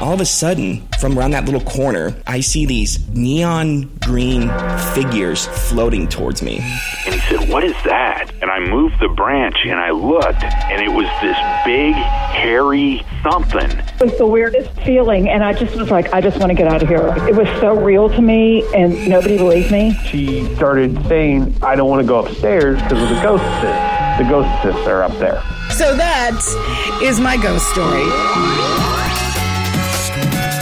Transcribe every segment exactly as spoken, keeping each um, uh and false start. All of a sudden, from around that little corner, I see these neon green figures floating towards me. And he said, "What is that?" And I moved the branch and I looked, and it was this big, hairy something. It was the weirdest feeling, and I just was like, I just want to get out of here. It was so real to me, and nobody believed me. She started saying, "I don't want to go upstairs because of the ghosts. The ghosts are up there." So that is my ghost story.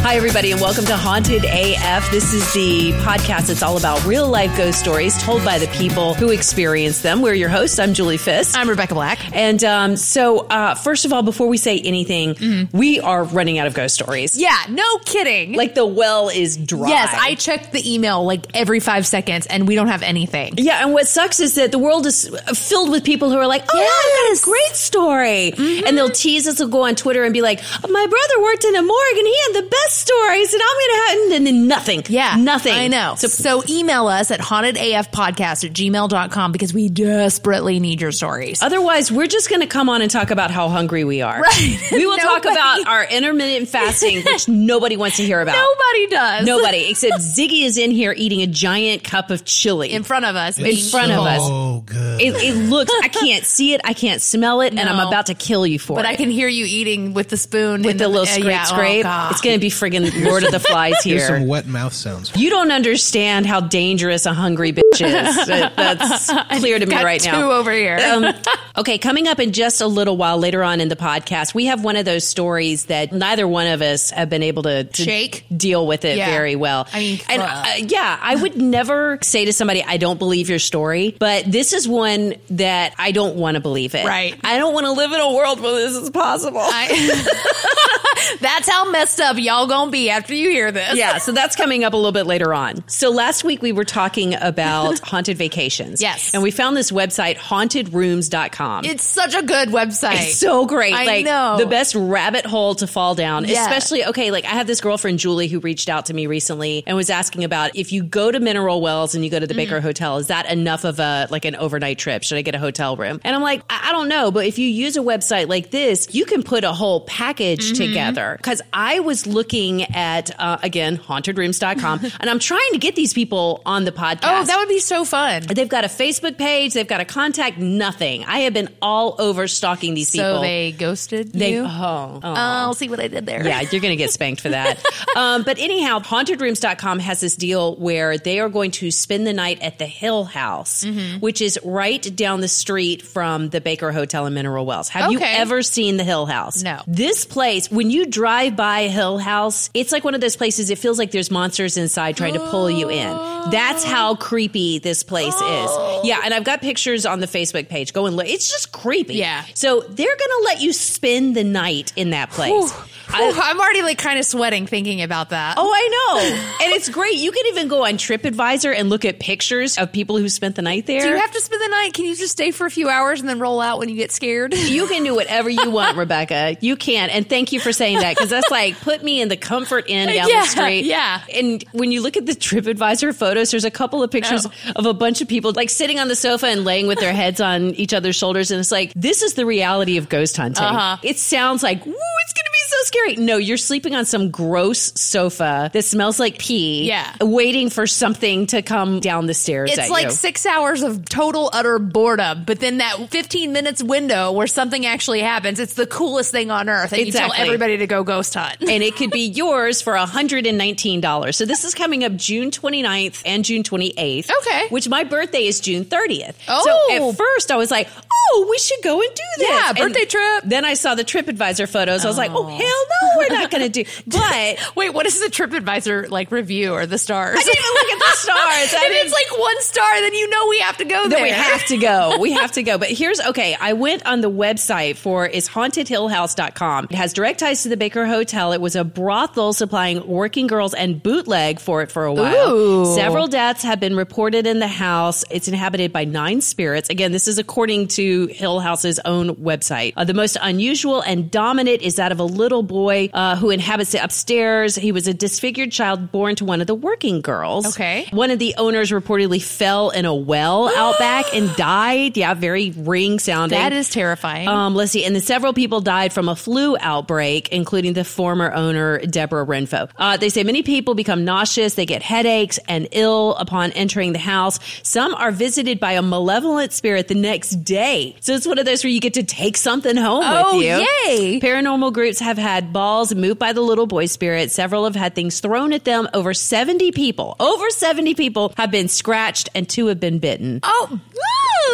Hi, everybody, and welcome to Haunted A F. This is the podcast that's all about real-life ghost stories told by the people who experience them. We're your hosts. I'm Julie Fisk. I'm Rebecca Black. And um, so, uh, first of all, before we say anything, mm-hmm. we are running out of ghost stories. Yeah, no kidding. Like, the well is dry. Yes, I check the email, like, every five seconds, and we don't have anything. Yeah, and what sucks is that the world is filled with people who are like, oh, yes. I've got a great story. Mm-hmm. And they'll tease us. They'll go on Twitter and be like, my brother worked in a morgue, and he had the best stories, and I'm going to have, and then nothing. Yeah. Nothing. I know. So, so email us at haunted a f podcast at gmail dot com because we desperately need your stories. Otherwise, we're just going to come on and talk about how hungry we are. Right. We will talk about our intermittent fasting, which nobody wants to hear about. Nobody does. Nobody, except Ziggy is in here eating a giant cup of chili. In front of us. It's in front so of us. Oh, good. It, it looks, I can't see it, I can't smell it, no. And I'm about to kill you for but it. But I can hear you eating with the spoon. With the, the little scrape, uh, yeah, scrape. Oh, it's going to be friggin' Lord of the Flies here. Here's some wet mouth sounds. You don't understand how dangerous a hungry bitch is. That's clear to me got right two now. Over here. Um, okay, coming up in just a little while later on in the podcast, we have one of those stories that neither one of us have been able to, to shake deal with it yeah. very well. I mean, and uh, yeah, I would never say to somebody, "I don't believe your story," but this is one that I don't want to believe it. Right? I don't want to live in a world where this is possible. I, that's how messed up y'all gonna be after you hear this. Yeah, so that's coming up a little bit later on. So last week we were talking about haunted vacations. Yes. And we found this website, haunted rooms dot com. It's such a good website. It's so great. I like, know. The best rabbit hole to fall down. Yeah. Especially, okay, like I have this girlfriend, Julie, who reached out to me recently and was asking about if you go to Mineral Wells and you go to the mm-hmm. Baker Hotel, is that enough of a, like an overnight trip? Should I get a hotel room? And I'm like, I, I don't know. But if you use a website like this, you can put a whole package mm-hmm. together. Because I was looking at, uh, again, haunted rooms dot com. And I'm trying to get these people on the podcast. Oh, that would be so fun. They've got a Facebook page. They've got a contact. Nothing. I have been all over stalking these people. So they ghosted they, you? Oh, oh. I'll see what I did there. Yeah, you're going to get spanked for that. um, but anyhow, haunted rooms dot com has this deal where they are going to spend the night at the Hill House, mm-hmm. which is right down the street from the Baker Hotel in Mineral Wells. Have okay. you ever seen the Hill House? No. This place, when you drive by Hill House, it's like one of those places, it feels like there's monsters inside trying to pull you in. That's how creepy this place oh. is. Yeah, and I've got pictures on the Facebook page. Go and look. It's just creepy. Yeah. So they're going to let you spend the night in that place. Whew. I, I'm already like kind of sweating thinking about that. Oh, I know. And it's great. You can even go on TripAdvisor and look at pictures of people who spent the night there. Do you have to spend the night? Can you just stay for a few hours and then roll out when you get scared? You can do whatever you want, Rebecca. You can. And thank you for saying that, because that's like, put me in the Comfort Inn down yeah, the street. Yeah. And when you look at the TripAdvisor photos, there's a couple of pictures no. of a bunch of people like sitting on the sofa and laying with their heads on each other's shoulders. And it's like, this is the reality of ghost hunting. Uh-huh. It sounds like, woo, it's going to be so scary. No, you're sleeping on some gross sofa that smells like pee. Yeah. Waiting for something to come down the stairs. It's at like you. six hours of total utter boredom. But then that fifteen minutes window where something actually happens, it's the coolest thing on earth. And exactly. you tell everybody to go ghost hunt. And it could be yours for one hundred nineteen dollars. So this is coming up June twenty-ninth and June twenty-eighth. Okay. Which my birthday is June thirtieth. Oh. So at first I was like, oh, we should go and do this. Yeah, birthday and trip. Then I saw the TripAdvisor photos. Oh. I was like, oh, hell no, we're not going to do. But wait, what is the TripAdvisor like review or the stars? I didn't even look at the stars. I if it's like one star, then you know we have to go there. Then we have to go. We have to go. But here's, okay, I went on the website for is haunted hill house dot com. It has direct ties to the Baker Hotel. It was a brothel supplying working girls and bootleg for it for a while. Ooh. Several deaths have been reported in the house. It's inhabited by nine spirits. Again, this is according to Hill House's own website. Uh, the most unusual and dominant is that of a little boy uh, who inhabits it upstairs. He was a disfigured child born to one of the working girls. Okay. One of the owners reportedly fell in a well out back and died. Yeah, very ring sounding. That is terrifying. Um, let's see. And then several people died from a flu outbreak, including the former owner, Deborah Renfo. Uh, they say many people become nauseous. They get headaches and ill upon entering the house. Some are visited by a malevolent spirit the next day. So it's one of those where you get to take something home oh, with you. Oh, yay! Paranormal groups have had balls moved by the little boy spirit. Several have had things thrown at them. Over seventy people, over seventy people have been scratched, and two have been bitten. Oh,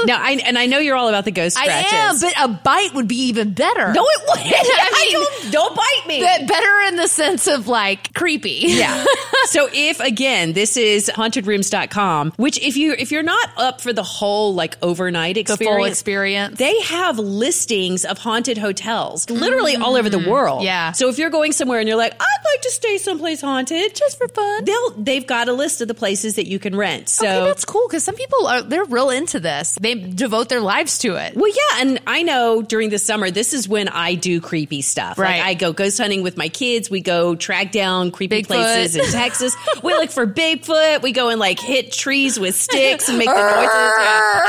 now, I, and I know you're all about the ghost scratches. I am, but a bite would be even better. No, it wouldn't. I mean, I don't, don't bite me. Better in the sense of, like, creepy. Yeah. So if, again, this is haunted rooms dot com, which if, you, if you're not up for the whole, like, overnight experience. The full experience. They have listings of haunted hotels, literally mm-hmm. all over the world. Yeah. So if you're going somewhere and you're like, I'd like to stay someplace haunted just for fun, they'll, they've got a list of the places that you can rent. So okay, that's cool, because some people, are they're real into this. They devote their lives to it. Well, yeah. And I know during the summer, this is when I do creepy stuff. Right. Like I go ghost hunting with my kids. We go track down creepy Bigfoot. places in Texas. We look for Bigfoot. We go and like hit trees with sticks and make the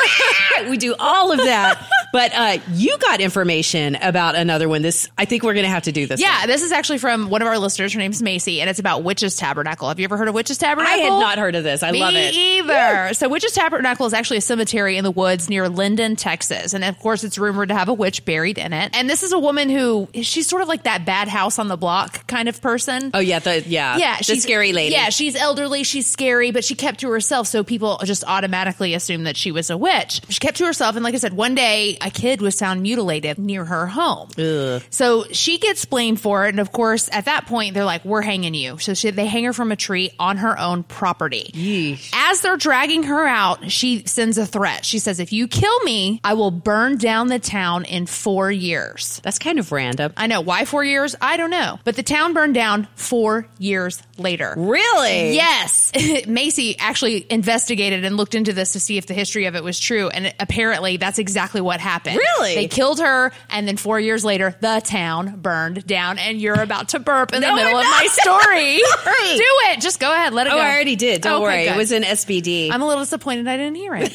noises. We do all of that. But uh, you got information about another one. This, I think we're going to have to do this. Yeah. One. This is actually from one of our listeners. Her name's Macy, and it's about Witch's Tabernacle. Have you ever heard of Witch's Tabernacle? I had not heard of this. I Me love it. Me either. Woo. So Witch's Tabernacle is actually a cemetery in the woods near Linden, Texas. And of course, it's rumored to have a witch buried in it. And this is a woman who, she's sort of like that bad house on the block kind of person. Oh, yeah. The, yeah. Yeah. She's the scary lady. Yeah. She's elderly. She's scary, but she kept to herself. So people just automatically assumed that she was a witch. She kept to herself. And like I said, one day a kid was found mutilated near her home. Ugh. So she gets blamed for it. And of course, at that point, they're like, we're hanging you. So she, they hang her from a tree on her own property. Yeesh. As they're dragging her out, she sends a threat. She says, if you kill me, I will burn down the town in four years. That's kind of random. I know. Why four years? I don't know. But the town burned down four years later. Really? Yes. Macy actually investigated and looked into this to see if the history of it was true. And apparently that's exactly what happened. Really? They killed her. And then four years later, the town burned down. And you're about to burp in no, the middle I'm of not. my story. Sorry. Do it. Just go ahead. Let it oh, go. Oh, I already did. Don't okay, worry. Good. It was an S B D. I'm a little disappointed I didn't hear it.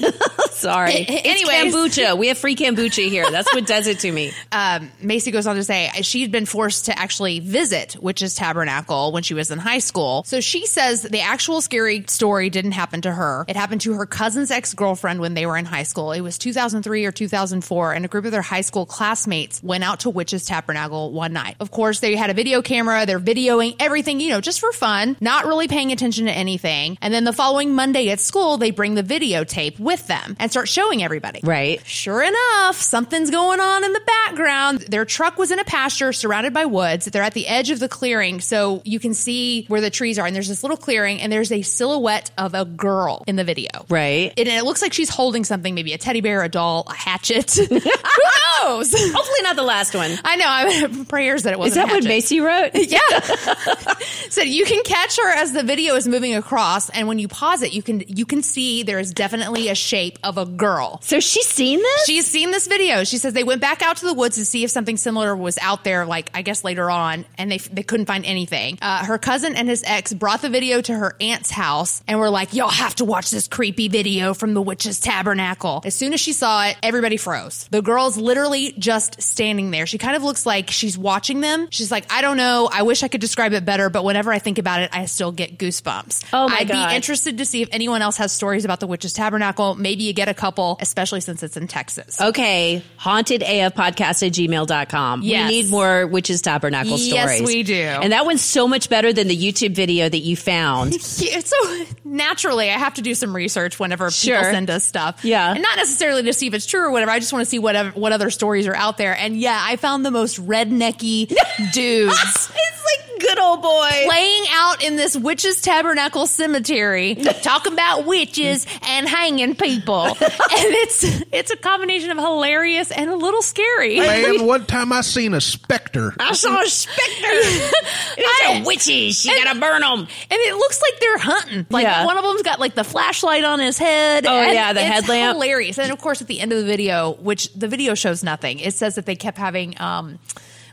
Sorry. It, anyway, kombucha. We have free kombucha here. That's what does it to me. Um, Macy goes on to say she'd been forced to actually visit Witch's Tabernacle when she was in high school. So she says the actual scary story didn't happen to her. It happened to her cousin's ex-girlfriend when they were in high school. It was two thousand three or two thousand four, and a group of their high school classmates went out to Witch's Tabernacle one night. Of course, they had a video camera. They're videoing everything, you know, just for fun, not really paying attention to anything. And then the following Monday at school, they bring the videotape with them and start showing everybody. Right. Sure enough, something's going on in the background. Their truck was in a pasture surrounded by woods. They're at the edge of the clearing, so you can see where the trees are. And there's this little clearing, and there's a silhouette of a girl in the video. Right. And it looks like she's holding something, maybe a teddy bear, a doll, a hatchet. Who knows? Hopefully not the last one. I know. I prayers that it wasn't. Is that what Macy wrote? Yeah. So you can catch her as the video is moving across, and when you pause it, you can you can see there is definitely a shape of a girl. So she's seen this? She's seen this video. She says they went back out to the woods to see if something similar was out there, like, I guess later on, and they they couldn't find anything. Uh, her cousin and his ex brought the video to her aunt's house and were like, y'all have to watch this creepy video from the Witch's Tabernacle. As soon as she saw it, everybody froze. The girl's literally just standing there. She kind of looks like she's watching them. She's like, I don't know. I wish I could describe it better, but whenever I think about it, I still get goosebumps. Oh my I'd God. be interested to see if anyone else has stories about the Witch's Tabernacle. Maybe you get a couple, especially since it's in Texas. Okay. haunted a f podcast at gmail dot com. Yes. We need more Witch's Tabernacle stories. Yes, we do. And that one's so much better than the YouTube video that you found. So naturally, I have to do some research whenever sure. people send us stuff. Yeah. And not necessarily to see if it's true or whatever. I just want to see whatever, what other stories are out there. And yeah, I found the most rednecky dudes. It's like good old boy. Playing out in this Witch's Tabernacle cemetery, talking about witches and hanging people. And it's it's a combination of hilarious and a little scary. Man, one time I seen a specter. I saw a specter. It's a witchy. She got to burn them. And it looks like they're hunting. Like yeah. one of them's got like the flashlight on his head. Oh, yeah, the it's headlamp. Hilarious. And of course, at the end of the video, which the video shows nothing, it says that they kept having... um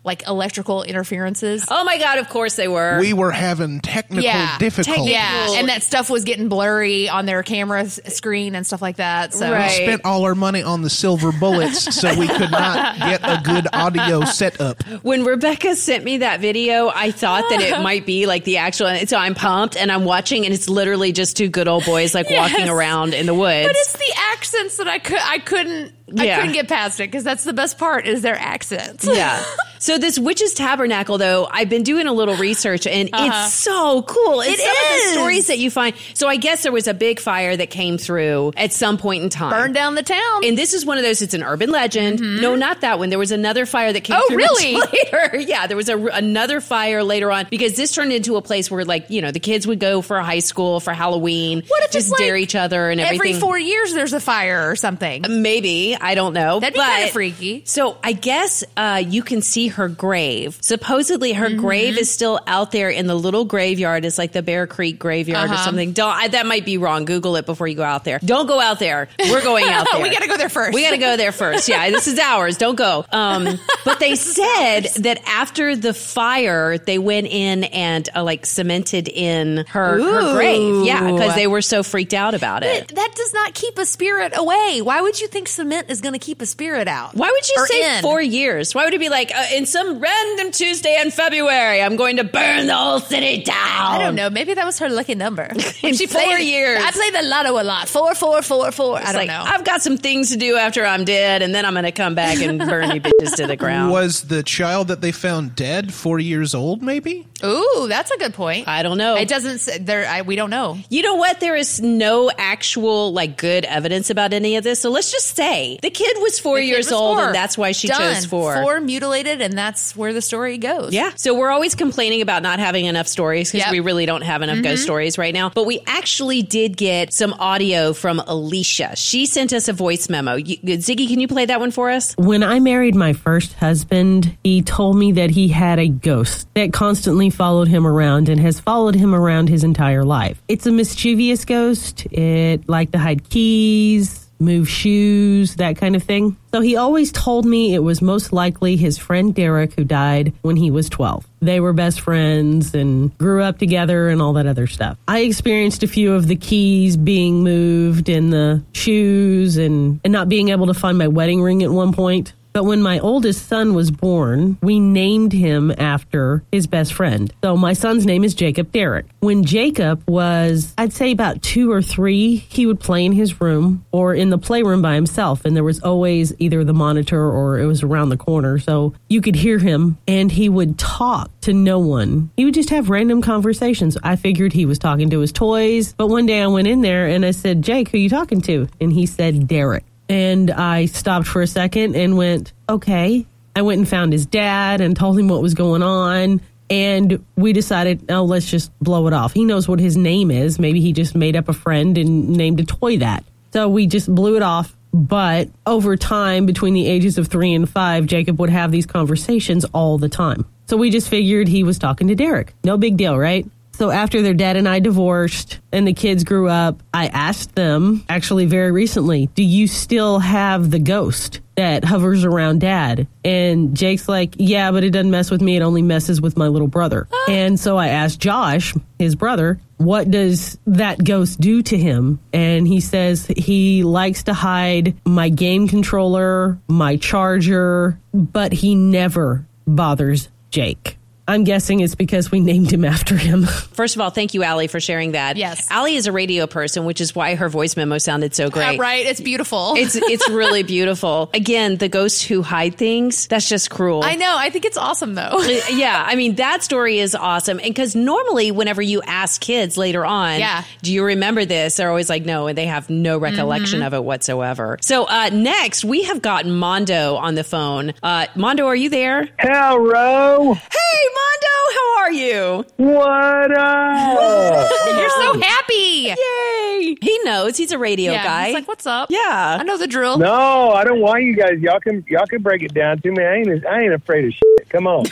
like electrical interferences. Oh my God, of course they were. We were having technical yeah. difficulties. Yeah, and that stuff was getting blurry on their camera screen and stuff like that. So right. We spent all our money on the silver bullets so we could not get a good audio setup. When Rebecca sent me that video, I thought that it might be like the actual, so I'm pumped and I'm watching and it's literally just two good old boys like yes. walking around in the woods. But it's the accents that I, could, I couldn't Yeah. I couldn't get past it because that's the best part is their accents. Yeah. So this Witch's Tabernacle, though, I've been doing a little research and uh-huh. it's so cool. It's it some is. Of the stories that you find. So I guess there was a big fire that came through at some point in time. Burned down the town. And this is one of those, it's an urban legend. Mm-hmm. No, not that one. There was another fire that came oh, through really? much later. Yeah, there was a, another fire later on because this turned into a place where, like, you know, the kids would go for high school for Halloween. What if just it's like dare each other and everything. Every four years there's a fire or something. Maybe. I don't know. That'd be kind of freaky. So I guess uh, you can see her grave. Supposedly her mm-hmm. grave is still out there in the little graveyard. It's like the Bear Creek graveyard uh-huh. or something. Don't, I, that might be wrong. Google it before you go out there. Don't go out there. We're going out there. We got to go there first. We got to go there first. Yeah, this is ours. Don't go. Um, but they said that after the fire, they went in and uh, like cemented in her, her grave. Yeah, because they were so freaked out about it. But that does not keep a spirit away. Why would you think cement is going to keep a spirit out? Why would you or say in. four years? Why would it be like, uh, in some random Tuesday in February, I'm going to burn the whole city down? I don't know. Maybe that was her lucky number. in she four played, years. I played the lotto a lot. Four, four, four, four. It's I don't like, know. I've got some things to do after I'm dead, and then I'm going to come back and burn you bitches to the ground. Was the child that they found dead four years old, maybe? Ooh, that's a good point. I don't know. It doesn't, there. I, we don't know. You know what? There is no actual, like, good evidence about any of this, so let's just say the kid was four kid years was old four. and that's why she Done. chose four. Four mutilated, and that's where the story goes. Yeah. So we're always complaining about not having enough stories because yep. we really don't have enough mm-hmm. ghost stories right now. But we actually did get some audio from Alicia. She sent us a voice memo. You, Ziggy, can you play that one for us? When I married my first husband, he told me that he had a ghost that constantly followed him around and has followed him around his entire life. It's a mischievous ghost. It liked to hide keys, move shoes, that kind of thing. So he always told me it was most likely his friend Derek, who died when he was twelve. They were best friends and grew up together and all that other stuff. I experienced a few of the keys being moved and the shoes and, and not being able to find my wedding ring at one point. But when my oldest son was born, we named him after his best friend. So my son's name is Jacob Derek. When Jacob was, I'd say about two or three, he would play in his room or in the playroom by himself. And there was always either the monitor or it was around the corner. So you could hear him and he would talk to no one. He would just have random conversations. I figured he was talking to his toys. But one day I went in there and I said, Jake, who are you talking to? And he said, Derek. And I stopped for a second and went, okay. I went and found his dad and told him what was going on. And we decided, oh, let's just blow it off. He knows what his name is. Maybe he just made up a friend and named a toy that. So we just blew it off. But over time, between the ages of three and five, Jacob would have these conversations all the time. So we just figured he was talking to Derek. No big deal, right? So after their dad and I divorced and the kids grew up, I asked them, actually very recently, do you still have the ghost that hovers around dad? And Jake's like, yeah, but it doesn't mess with me. It only messes with my little brother. And so I asked Josh, his brother, what does that ghost do to him? And he says he likes to hide my game controller, my charger, but he never bothers Jake. I'm guessing it's because we named him after him. First of all, thank you, Allie, for sharing that. Yes. Allie is a radio person, which is why her voice memo sounded so great. Uh, right. It's beautiful. It's it's really beautiful. Again, the ghosts who hide things, that's just cruel. I know. I think it's awesome, though. Yeah. I mean, that story is awesome. And because normally whenever you ask kids later on, yeah. do you remember this? They're always like, no, and they have no recollection mm-hmm. of it whatsoever. So uh, next, we have gotten Mondo on the phone. Uh, Mondo, are you there? Hello. Hey, Mondo. Mondo, how are you? What up? You're so happy. Yay. He knows. He's a radio yeah, guy. He's like, what's up? Yeah. I know the drill. No, I don't want you guys. Y'all can y'all can break it down to me. I ain't I ain't afraid of shit. Come on.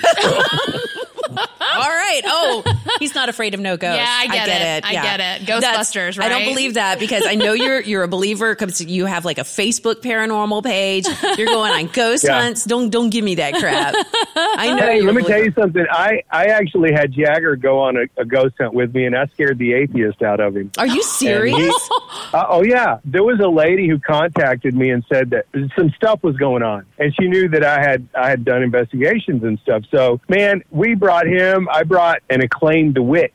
all right. Oh, he's not afraid of no ghosts. Yeah, I get, I get it. it. Yeah. I get it. Ghostbusters, That's, right? I don't believe that because I know you're you're a believer because you have like a Facebook paranormal page. You're going on ghost yeah. hunts. Don't don't give me that crap. I know. Hey, let me tell you something. I, I actually had Jagger go on a, a ghost hunt with me, and I scared the atheist out of him. Are you serious? He, uh, oh yeah. There was a lady who contacted me and said that some stuff was going on, and she knew that I had I had done investigations and stuff. So man, we brought him. I brought an acclaimed witch.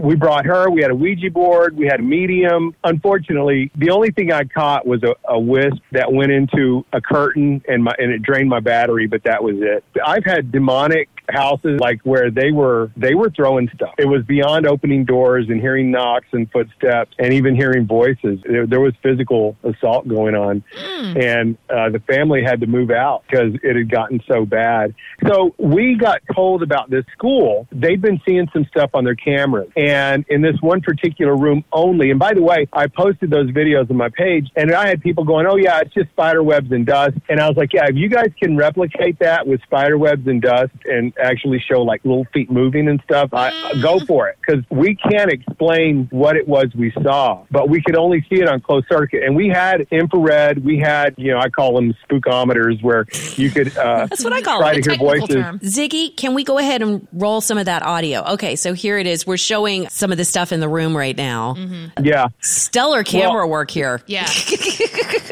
We brought her. We had a Ouija board. We had a medium. Unfortunately, the only thing I caught was a, a wisp that went into a curtain and my and it drained my battery. But that was it. I've had demonic houses like where they were they were throwing stuff. It was beyond opening doors and hearing knocks and footsteps and even hearing voices. There, there was physical assault going on, mm. and uh, the family had to move out because it had gotten so bad. So we got told about this school. They've been seeing some stuff on their cameras, and in this one particular room only. And by the way, I posted those videos on my page, and I had people going, "Oh yeah, it's just spider webs and dust." And I was like, "Yeah, if you guys can replicate that with spider webs and dust and actually show like little feet moving and stuff, I, I go for it." Because we can't explain what it was we saw, but we could only see it on closed circuit. And we had infrared, we had, you know, I call them spookometers, where you could uh, that's what I call try it, to hear voices. Term. Ziggy, can we go ahead and roll some of that audio? Okay, so here it is. We're showing some of the stuff in the room right now. Mm-hmm. Yeah. Stellar camera well, work here. Yeah.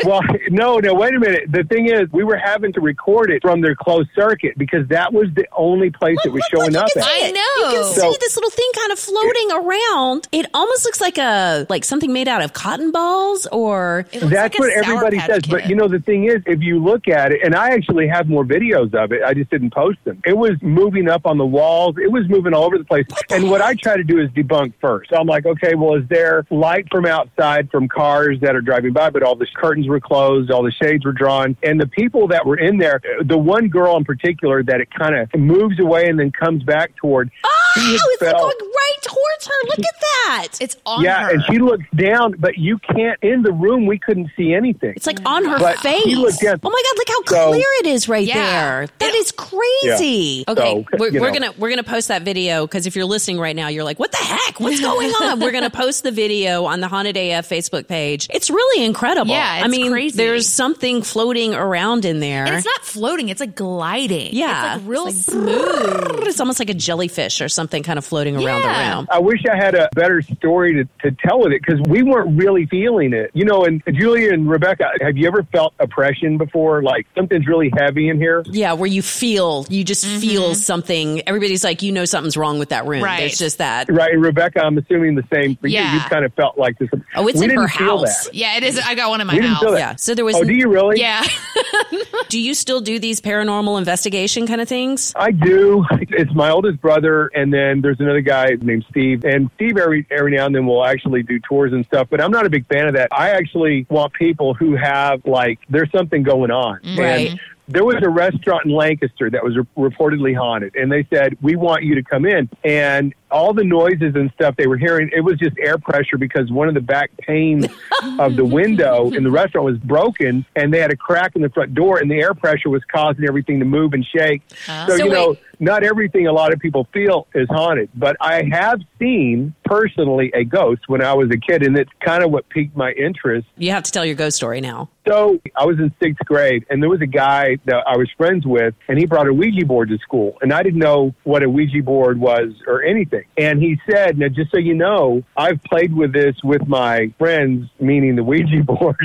Well, no, no, wait a minute. The thing is, we were having to record it from their closed circuit because that was the only only place look, it was look, showing look, up at. I know. You can so, see this little thing kind of floating it, around. It almost looks like a like something made out of cotton balls or it looks that's like what everybody says. Kid. But you know, the thing is, if you look at it, and I actually have more videos of it, I just didn't post them. It was moving up on the walls. It was moving all over the place. And what I try to do is debunk first. I'm like, okay, well, is there light from outside from cars that are driving by? But all the curtains were closed, all the shades were drawn. And the people that were in there, the one girl in particular that it kind of moved moves away and then comes back toward. Oh, it's fell. Going right towards her. Look at that. It's on yeah, her. Yeah, and she looks down, but you can't, in the room, we couldn't see anything. It's like on her but face. She looked down. Oh my God, look how so, clear it is right yeah. there. That is crazy. Yeah. Okay, so, we're, we're going to we're gonna post that video because if you're listening right now, you're like, what the heck? What's going on? We're going to post the video on the Haunted A F Facebook page. It's really incredible. Yeah, it's I mean, crazy. There's something floating around in there. And it's not floating, it's like gliding. Yeah. It's like real it's like, smooth. It's almost like a jellyfish or something. Something kind of floating around yeah. the room. I wish I had a better story to, to tell with it because we weren't really feeling it. You know, and Julia and Rebecca, have you ever felt oppression before? Like something's really heavy in here? Yeah, where you feel, you just mm-hmm. feel something. Everybody's like, you know something's wrong with that room. Right. There's just that. Right. And Rebecca, I'm assuming the same for yeah. you. You kind of felt like this. Oh, it's we in didn't her house. Yeah, it is. I got one in my we house. Yeah. So there was. Oh, do you really? Yeah. Do you still do these paranormal investigation kind of things? I do. It's my oldest brother and then there's another guy named Steve. And Steve every, every now and then will actually do tours and stuff. But I'm not a big fan of that. I actually want people who have, like, there's something going on. Right. And there was a restaurant in Lancaster that was re- reportedly haunted. And they said, we want you to come in. And all the noises and stuff they were hearing, it was just air pressure because one of the back panes of the window in the restaurant was broken. And they had a crack in the front door. And the air pressure was causing everything to move and shake. Uh, so, so, you know... Wait. Not everything a lot of people feel is haunted, but I have seen personally a ghost when I was a kid, and it's kind of what piqued my interest. You have to tell your ghost story now. So I was in sixth grade, and there was a guy that I was friends with, and he brought a Ouija board to school, and I didn't know what a Ouija board was or anything. And he said, now, just so you know, I've played with this with my friends, meaning the Ouija board,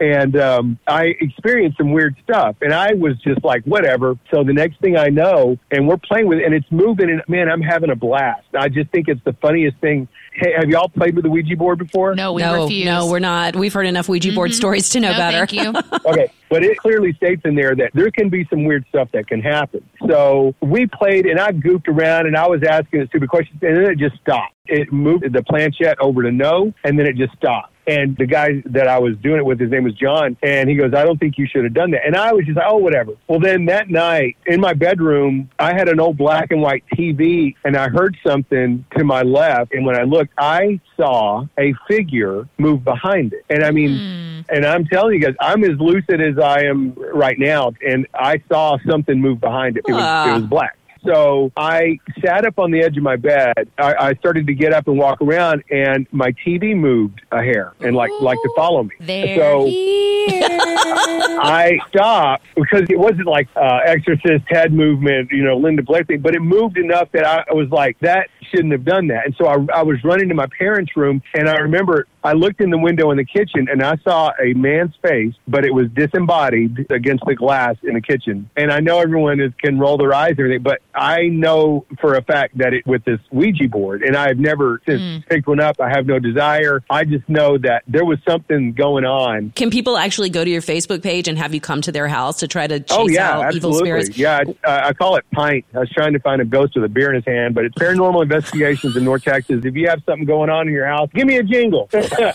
and um, I experienced some weird stuff, and I was just like, whatever. So the next thing I know... And we're playing with it, and it's moving, and man, I'm having a blast. I just think it's the funniest thing. Hey, have y'all played with the Ouija board before? No, we no, refuse. No, we're not. We've heard enough Ouija mm-hmm. board stories to know no, better. Thank you. Okay, but it clearly states in there that there can be some weird stuff that can happen. So we played, and I goofed around, and I was asking it stupid questions, and then it just stopped. It moved the planchette over to no, and then it just stopped. And the guy that I was doing it with, his name was John, and he goes, I don't think you should have done that. And I was just like, oh, whatever. Well, then that night in my bedroom, I had an old black and white T V, and I heard something to my left. And when I looked, I saw a figure move behind it. And I mean, mm. and I'm telling you guys, I'm as lucid as I am right now. And I saw something move behind it. It was, uh. it was black. So I sat up on the edge of my bed. I, I started to get up and walk around, and my T V moved a hair and like, like to follow me. They're so here. I stopped because it wasn't like uh, Exorcist head movement, you know, Linda Blair thing, but it moved enough that I, I was like, that shouldn't have done that. And so I, I was running to my parents' room, and I remember I looked in the window in the kitchen, and I saw a man's face, but it was disembodied against the glass in the kitchen. And I know everyone is, can roll their eyes and everything, but I know for a fact that it with this Ouija board, and I've never since mm. picked one up. I have no desire. I just know that there was something going on. Can people actually go to your Facebook page and have you come to their house to try to chase oh, yeah, out absolutely. evil spirits? Yeah, I, I call it Pint. I was trying to find a ghost with a beer in his hand, but it's Paranormal Investigations in North Texas. If you have something going on in your house, give me a jingle.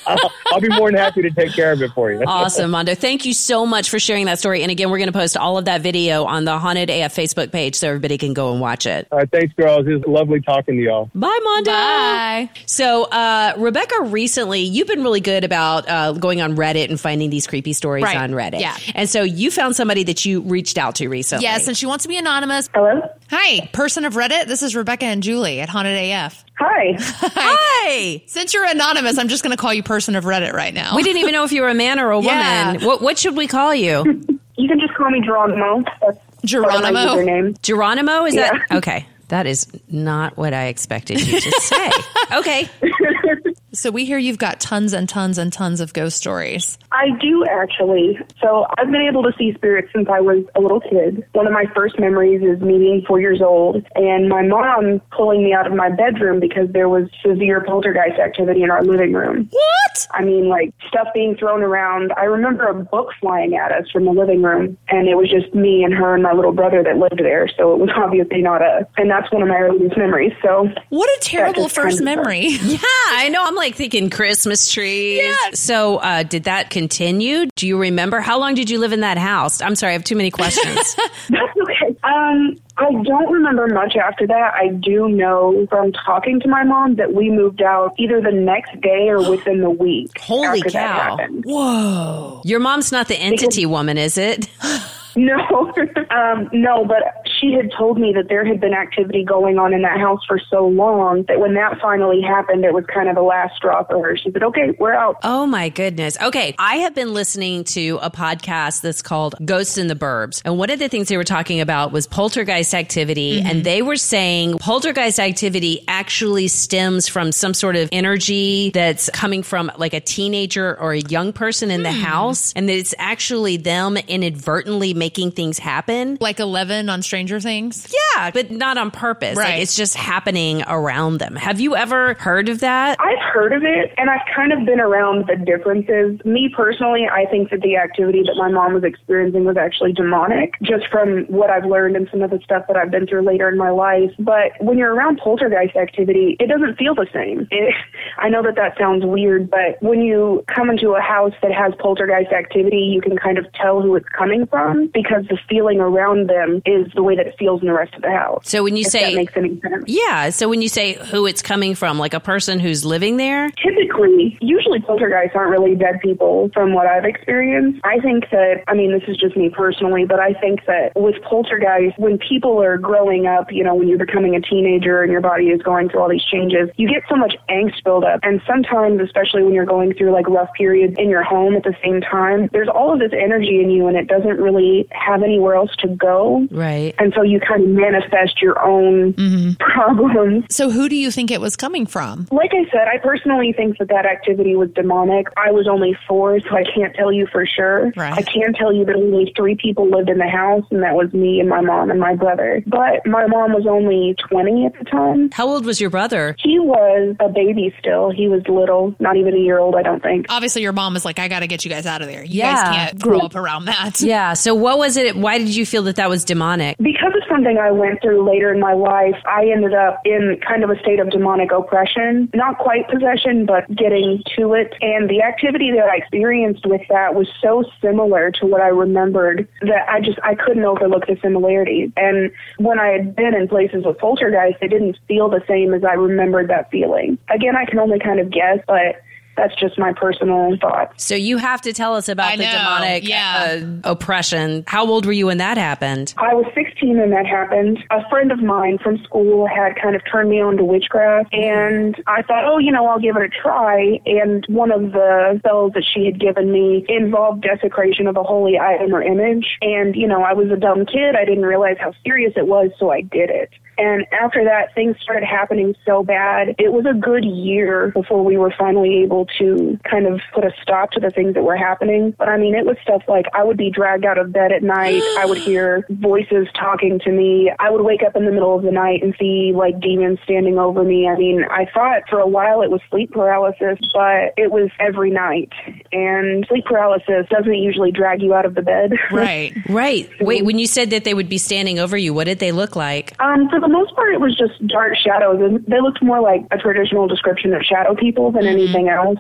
I'll, I'll be more than happy to take care of it for you. Awesome, Mondo. Thank you so much for sharing that story. And again, we're going to post all of that video on the Haunted A F Facebook page so everybody can go and watch it. All right, thanks, girls. It was lovely talking to y'all. Bye, Mondo. Bye. So, uh, Rebecca, recently, you've been really good about uh, going on Reddit and finding these creepy stories right. on Reddit. Yeah. And so you found somebody that you reached out to recently. Yes, and she wants to be anonymous. Hello? Hi, person of Reddit. This is Rebecca and Julie at Haunted A F. Hi. Hi. Since you're anonymous, I'm just going to call you person of Reddit right now. We didn't even know if you were a man or a woman. Yeah. What, what should we call you? You can just call me Geronimo. That's Geronimo? Part of my username. Geronimo? Is yeah. that? Okay. That is not what I expected you to say. Okay. So we hear you've got tons and tons and tons of ghost stories. I do, actually. So I've been able to see spirits since I was a little kid. One of my first memories is me being four years old and my mom pulling me out of my bedroom because there was severe poltergeist activity in our living room. What? I mean, like, stuff being thrown around. I remember a book flying at us from the living room, and it was just me and her and my little brother that lived there, so it was obviously not us. And that's one of my earliest memories, so... What a terrible first memory. Yeah, I know. I'm like thinking Christmas trees. Yeah. So uh, did that continue? Do you remember? How long did you live in that house? I'm sorry, I have too many questions. That's okay. Um... I don't remember much after that. I do know from talking to my mom that we moved out either the next day or within the week. Holy cow. Whoa. Your mom's not the entity because, woman, is it? No. um, no, but she had told me that there had been activity going on in that house for so long that when that finally happened, it was kind of the last straw for her. She said, okay, we're out. Oh, my goodness. Okay. I have been listening to a podcast that's called Ghosts in the Burbs. And one of the things they were talking about was poltergeist activity. Mm-hmm. And they were saying poltergeist activity actually stems from some sort of energy that's coming from like a teenager or a young person in mm. the house. And that it's actually them inadvertently making things happen. Like Eleven on Stranger Things? Yeah, but not on purpose. Right. Like, it's just happening around them. Have you ever heard of that? I've heard of it, and I've kind of been around the differences. Me personally, I think that the activity that my mom was experiencing was actually demonic, just from what I've learned and some of the stuff that I've been through later in my life. But when you're around poltergeist activity, it doesn't feel the same. It, I know that that sounds weird, but when you come into a house that has poltergeist activity, you can kind of tell who it's coming from because the feeling around them is the way that it feels in the rest of the house. So when you say... that makes any sense. Yeah. So when you say who it's coming from, like a person who's living there? Typically, usually poltergeists aren't really dead people from what I've experienced. I think that, I mean, this is just me personally, but I think that with poltergeists, when people People are growing up, you know, when you're becoming a teenager and your body is going through all these changes, you get so much angst build up. And sometimes, especially when you're going through like rough periods in your home at the same time, there's all of this energy in you and it doesn't really have anywhere else to go. Right. And so you kind of manifest your own mm-hmm. problems. So who do you think it was coming from? Like I said, I personally think that that activity was demonic. I was only four, so I can't tell you for sure. Right. I can tell you that only three people lived in the house, and that was me and my mom and my brother. But my mom was only twenty at the time. How old was your brother? He was a baby still. He was little, not even a year old, I don't think. Obviously, your mom was like, I got to get you guys out of there. You yeah. guys can't grow up around that. Yeah. So what was it? Why did you feel that that was demonic? Because of something I went through later in my life, I ended up in kind of a state of demonic oppression. Not quite possession, but getting to it. And the activity that I experienced with that was so similar to what I remembered that I just, I couldn't overlook the similarities. And And when I had been in places with poltergeists, they didn't feel the same as I remembered that feeling. Again, I can only kind of guess, but That's just my personal thought. So you have to tell us about I the know, demonic yeah. uh, oppression. How old were you when that happened? I was sixteen when that happened. A friend of mine from school had kind of turned me on to witchcraft, and I thought, oh, you know, I'll give it a try. And one of the spells that she had given me involved desecration of a holy item or image. And, you know, I was a dumb kid. I didn't realize how serious it was, so I did it. And after that, things started happening so bad. It was a good year before we were finally able to kind of put a stop to the things that were happening. But I mean, it was stuff like I would be dragged out of bed at night. I would hear voices talking to me. I would wake up in the middle of the night and see like demons standing over me. I mean, I thought for a while it was sleep paralysis, but it was every night. And sleep paralysis doesn't usually drag you out of the bed. Right, right. Wait, when you said that they would be standing over you, what did they look like? Um, for the most part, it was just dark shadows. And they looked more like a traditional description of shadow people than mm-hmm. anything else.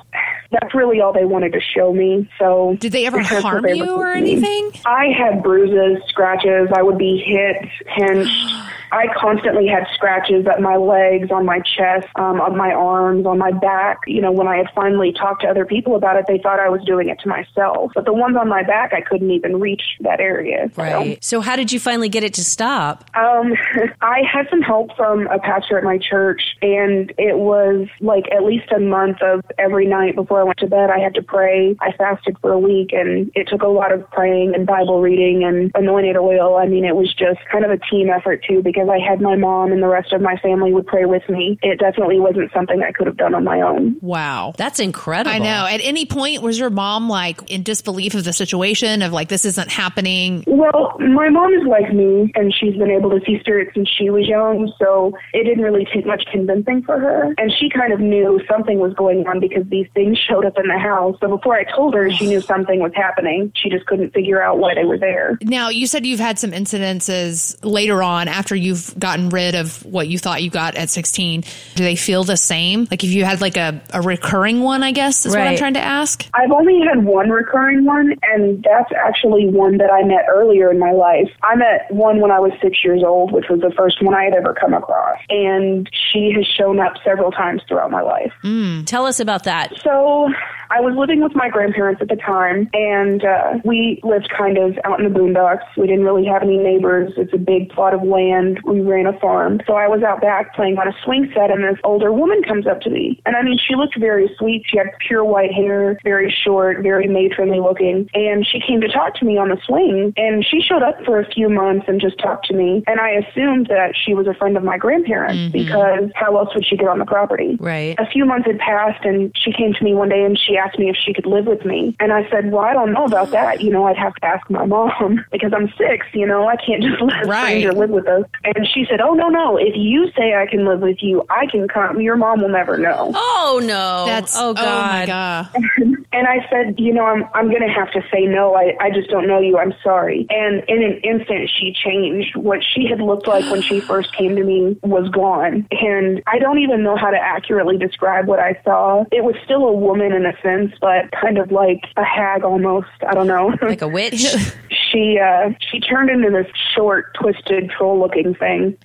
That's really all they wanted to show me. So, did they ever harm you or anything? I had bruises, scratches. I would be hit, pinched. I constantly had scratches at my legs, on my chest, um, on my arms, on my back. You know, when I had finally talked to other people about it, they thought I was doing it to myself. But the ones on my back, I couldn't even reach that area. Right. So, so how did you finally get it to stop? Um, I had some help from a pastor at my church, and it was like at least a month of every night before I went to bed, I had to pray. I fasted for a week, and it took a lot of praying and Bible reading and anointed oil. I mean, it was just kind of a team effort, too, because I had my mom and the rest of my family would pray with me. It definitely wasn't something I could have done on my own. Wow. That's incredible. I know. At any point, was your mom like in disbelief of the situation of like, this isn't happening? Well, my mom is like me and she's been able to see spirits since she was young. So it didn't really take much convincing for her. And she kind of knew something was going on because these things showed up in the house. So before I told her, she knew something was happening. She just couldn't figure out why they were there. Now, you said you've had some incidences later on after you you've gotten rid of what you thought you got at sixteen. Do they feel the same? Like if you had like a, a recurring one, I guess is right. what I'm trying to ask. I've only had one recurring one, and that's actually one that I met earlier in my life. I met one when I was six years old, which was the first one I had ever come across. And she has shown up several times throughout my life. Mm. Tell us about that. So I was living with my grandparents at the time, and uh, we lived kind of out in the boondocks. We didn't really have any neighbors. It's a big plot of land. We ran a farm. So I was out back playing on a swing set, and this older woman comes up to me. And I mean, she looked very sweet. She had pure white hair, very short, very matronly looking. And she came to talk to me on the swing. And she showed up for a few months and just talked to me. And I assumed that she was a friend of my grandparents mm-hmm. because how else would she get on the property? Right. A few months had passed, and she came to me one day, and she asked me if she could live with me. And I said, well, I don't know about that. You know, I'd have to ask my mom because I'm six, you know, I can't just let a stranger right. live with us. And she said, oh, no, no. If you say I can live with you, I can come. Your mom will never know. Oh, no. That's, oh, God. Oh, my God. And I said, you know, I'm I'm going to have to say no. I, I just don't know you. I'm sorry. And in an instant, she changed. What she had looked like when she first came to me was gone. And I don't even know how to accurately describe what I saw. It was still a woman in a sense, but kind of like a hag almost. I don't know. Like a witch? She uh, she turned into this short, twisted, troll-looking thing.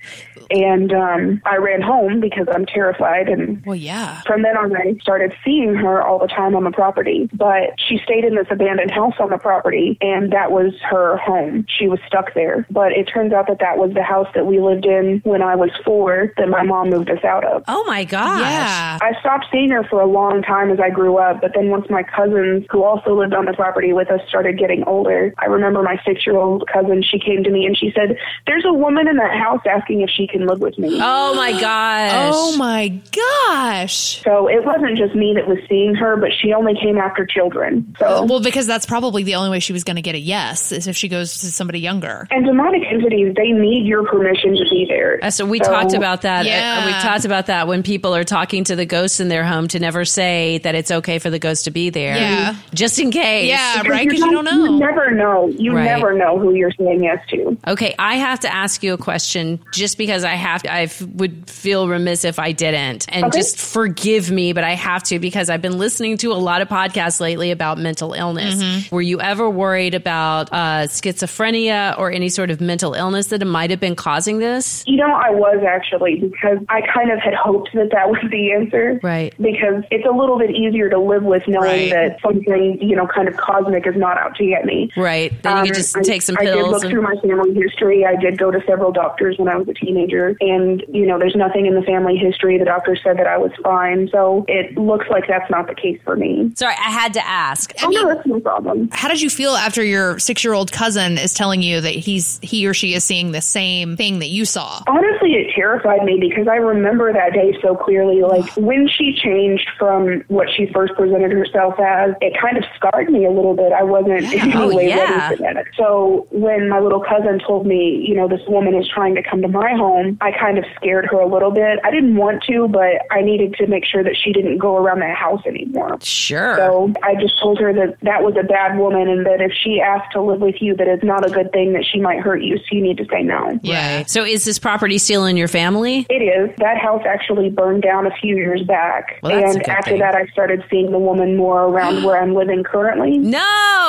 And um, I ran home because I'm terrified. And well, yeah. From then on, I started seeing her all the time on the property. But she stayed in this abandoned house on the property, and that was her home. She was stuck there. But it turns out that that was the house that we lived in when I was four that my mom moved us out of. Oh, my gosh. Yeah. I stopped seeing her for a long time as I grew up. But then once my cousins, who also lived on the property with us, started getting older, I remember my six-year-old cousin, she came to me and she said, there's a woman in that house asking if she can live with me. Oh my gosh. Oh my gosh. So it wasn't just me that was seeing her, but she only came after children. So well, because that's probably the only way she was going to get a yes is if she goes to somebody younger. And demonic entities, they need your permission to be there. Uh, so we so, talked about that. Yeah. We talked about that when people are talking to the ghosts in their home to never say that it's okay for the ghost to be there. Yeah. Just in case. Yeah, right? Because you don't know. You never know. You right. never know who you're saying yes to. Okay, I have to ask you a question just because I have to, I would feel remiss if I didn't. And okay. just forgive me, but I have to because I've been listening to a lot of podcasts lately about mental illness. Mm-hmm. Were you ever worried about uh, schizophrenia or any sort of mental illness that might have been causing this? You know, I was actually, because I kind of had hoped that that was the answer. Right. Because it's a little bit easier to live with knowing right. that something, you know, kind of cosmic is not out to get me. Right. Then you um, could just I, take some pills. I did look and... through my family history. I did go to several doctors when I was a teenager. And, you know, there's nothing in the family history. The doctor said that I was fine. So it looks like that's not the case for me. Sorry, I had to ask. Oh, I mean, no, that's no problem. How did you feel after your six-year-old cousin is telling you that he's he or she is seeing the same thing that you saw? Honestly, it terrified me because I remember that day so clearly. Like, when she changed from what she first presented herself as, it kind of scarred me a little bit. I wasn't yeah. in any oh, way yeah. ready for that. So when my little cousin told me, you know, this woman is trying to come to my home, I kind of scared her a little bit. I didn't want to, but I needed to make sure that she didn't go around that house anymore. Sure. So I just told her that that was a bad woman and that if she asked to live with you, that it's not a good thing, that she might hurt you. So you need to say no. Yeah. Right. So is this property still in your family? It is. That house actually burned down a few years back. Well, and after thing. that, I started seeing the woman more around where I'm living currently. No!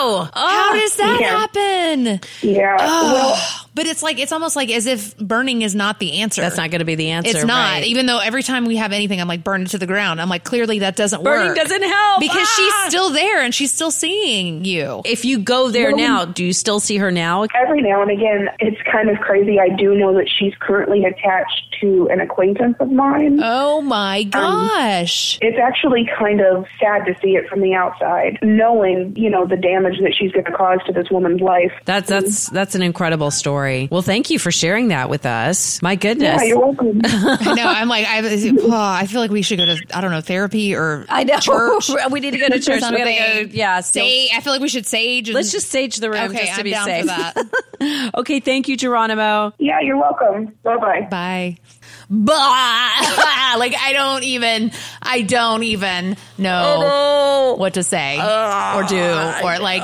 Oh, how does that yeah. happen? Yeah. Oh. Well, but it's like, it's almost like as if burning is not the answer. That's not going to be the answer. It's not. Right. Even though every time we have anything, I'm like, burn it to the ground. I'm like, clearly that doesn't burning work. Burning doesn't help. Because ah! she's still there and she's still seeing you. If you go there well, now, do you still see her now? Every now and again, it's kind of crazy. I do know that she's currently attached to an acquaintance of mine. Oh my gosh. Um, it's actually kind of sad to see it from the outside, knowing, you know, the damage that she's going to cause to this woman's life. That's, that's, that's an incredible story. Well, thank you for sharing that with us. My goodness. Yeah, you're welcome. I know. I'm like, I, oh, I feel like we should go to, I don't know, therapy or I know. church. We need to go to church. We gotta go, yeah. Still. Say, I feel like we should sage. And, Let's just sage the room okay, just to I'm be down safe. For that. Okay. Thank you, Geronimo. Yeah, you're welcome. Bye-bye. Bye. Blah. Like, I don't even, I don't even know what to say oh, or do or like.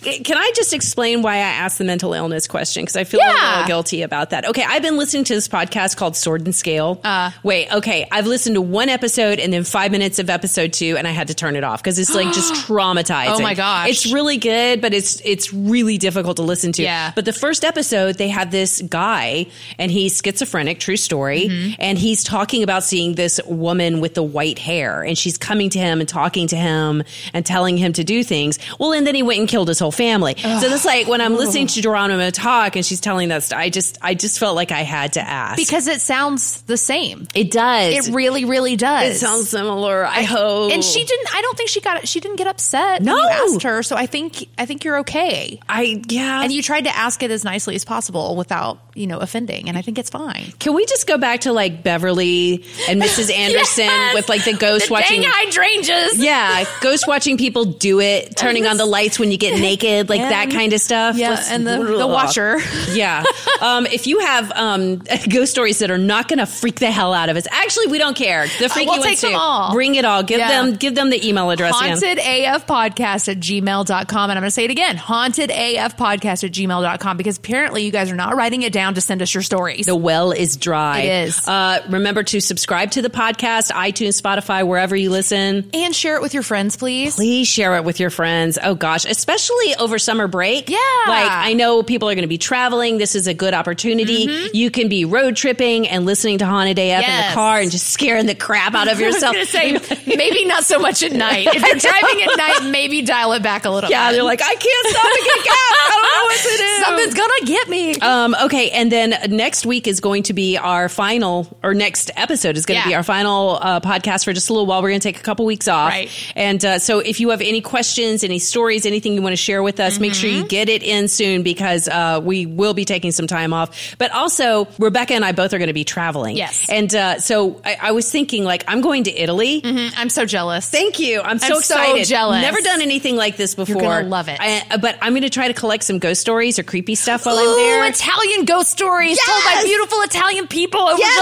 Can I just explain why I asked the mental illness question? Because I feel yeah. a little guilty about that. Okay, I've been listening to this podcast called Sword and Scale. Uh, Wait, okay, I've listened to one episode and then five minutes of episode two, and I had to turn it off because it's like just traumatizing. Oh my gosh, it's really good, but it's it's really difficult to listen to. Yeah. But the first episode, they have this guy, and he's schizophrenic. True story. Mm-hmm. And he's talking about seeing this woman with the white hair, and she's coming to him and talking to him and telling him to do things. Well, and then he went and killed his whole family. Ugh. So that's like when I'm listening to Geronimo talk and she's telling that st- I just I just felt like I had to ask. Because it sounds the same. It does. It really, really does. It sounds similar, I, I hope. And she didn't I don't think she got it. She didn't get upset no. when you asked her. So I think I think you're okay. I yeah. And you tried to ask it as nicely as possible without, you know, offending, and I think it's fine. Can we just go back to like Beverly and Missus Anderson yes! with like the ghost the watching dang hydrangeas. Yeah. Ghost watching people do it, turning on the lights when you get naked, like yeah. that kind of stuff. Yeah. Let's, and the, the watcher. Yeah. Um, if you have um, ghost stories that are not going to freak the hell out of us. Actually, we don't care. The freaky uh, we'll ones take too. Them all. Bring it all. Give yeah. them give them the email address. haunted a f podcast at gmail dot com. And I'm going to say it again. haunted a f podcast at gmail dot com, because apparently you guys are not writing it down to send us your stories. The well is dry. It is. Uh, remember to subscribe to the podcast, iTunes, Spotify, wherever you listen. And share it with your friends, please. Please share it with your friends. Oh, gosh. Especially over summer break. Yeah. Like, I know people are going to be traveling. This is a good opportunity. Mm-hmm. You can be road tripping and listening to Haunted A F yes. in the car and just scaring the crap out of yourself. I was going to say, maybe not so much at night. If you're driving at night, maybe dial it back a little yeah, bit. Yeah, they're like, I can't stop and get gas. I don't know what to do. Something's going to get me. Um, okay, and then next week is going to be our final, or next episode is going to yeah. be our final uh, podcast for just a little while. We're going to take a couple weeks off. Right. And uh, so if you have any questions, any stories, anything you want to share with us, mm-hmm. make sure you get it in soon, because uh, we will be taking some time off. But also, Rebecca and I both are going to be traveling. Yes. And uh, so I, I was thinking, like, I'm going to Italy. Mm-hmm. I'm so jealous. Thank you. I'm so I'm excited. So jealous. Never done anything like this before. You're going to love it. I, but I'm going to try to collect some ghost stories or creepy stuff while Ooh, I'm there. Italian ghost stories yes! told by beautiful Italian people over yes!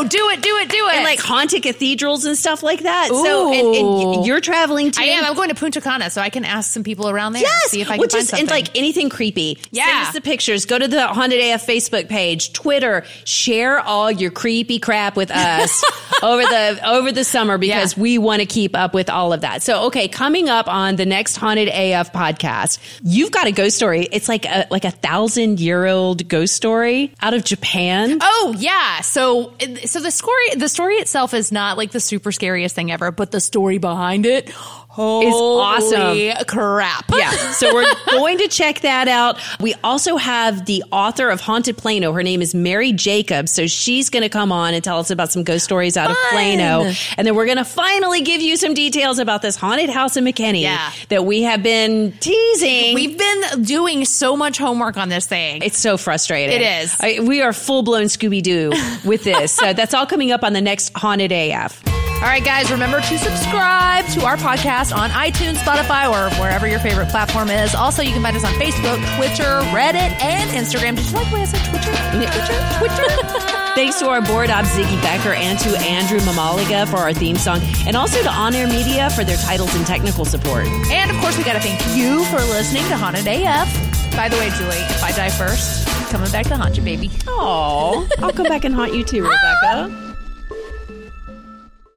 gelato. Do it, do it, do it. And like, like haunted cathedrals and stuff like that. Ooh. So and, and you're traveling to I am. I'm going to Punta Cana, so I can ask some people around there yes. and see if I can well, find just, something. And like anything creepy. Yeah. Send us the pictures. Go to the Haunted A F Facebook page, Twitter. Share all your creepy crap with us over the over the summer because yeah. we want to keep up with all of that. So, okay, coming up on the next Haunted A F podcast, you've got a ghost story. It's like a like a thousand year old ghost story out of Japan. Oh yeah. So so the story the story itself is not like the super scariest thing ever, but the story behind it. Holy awesome. Crap. Yeah. So we're going to check that out. We also have the author of Haunted Plano. Her name is Mary Jacobs. So she's going to come on and tell us about some ghost stories out Fun. Of Plano. And then we're going to finally give you some details about this haunted house in McKinney yeah. that we have been teasing. We've been doing so much homework on this thing. It's so frustrating. It is. I, we are full-blown Scooby-Doo with this. So that's all coming up on the next Haunted A F. All right, guys, remember to subscribe to our podcast on iTunes, Spotify, or wherever your favorite platform is. Also, you can find us on Facebook, Twitter, Reddit, and Instagram. Did you like the way I said Twitter? Twitter? Twitter? Thanks to our board op, Ziggy Becker, and to Andrew Mamaliga for our theme song, and also to On Air Media for their titles and technical support. And, of course, we got to thank you for listening to Haunted A F. By the way, Julie, if I die first, I'm coming back to haunt you, baby. Aw, I'll come back and haunt you too, Rebecca.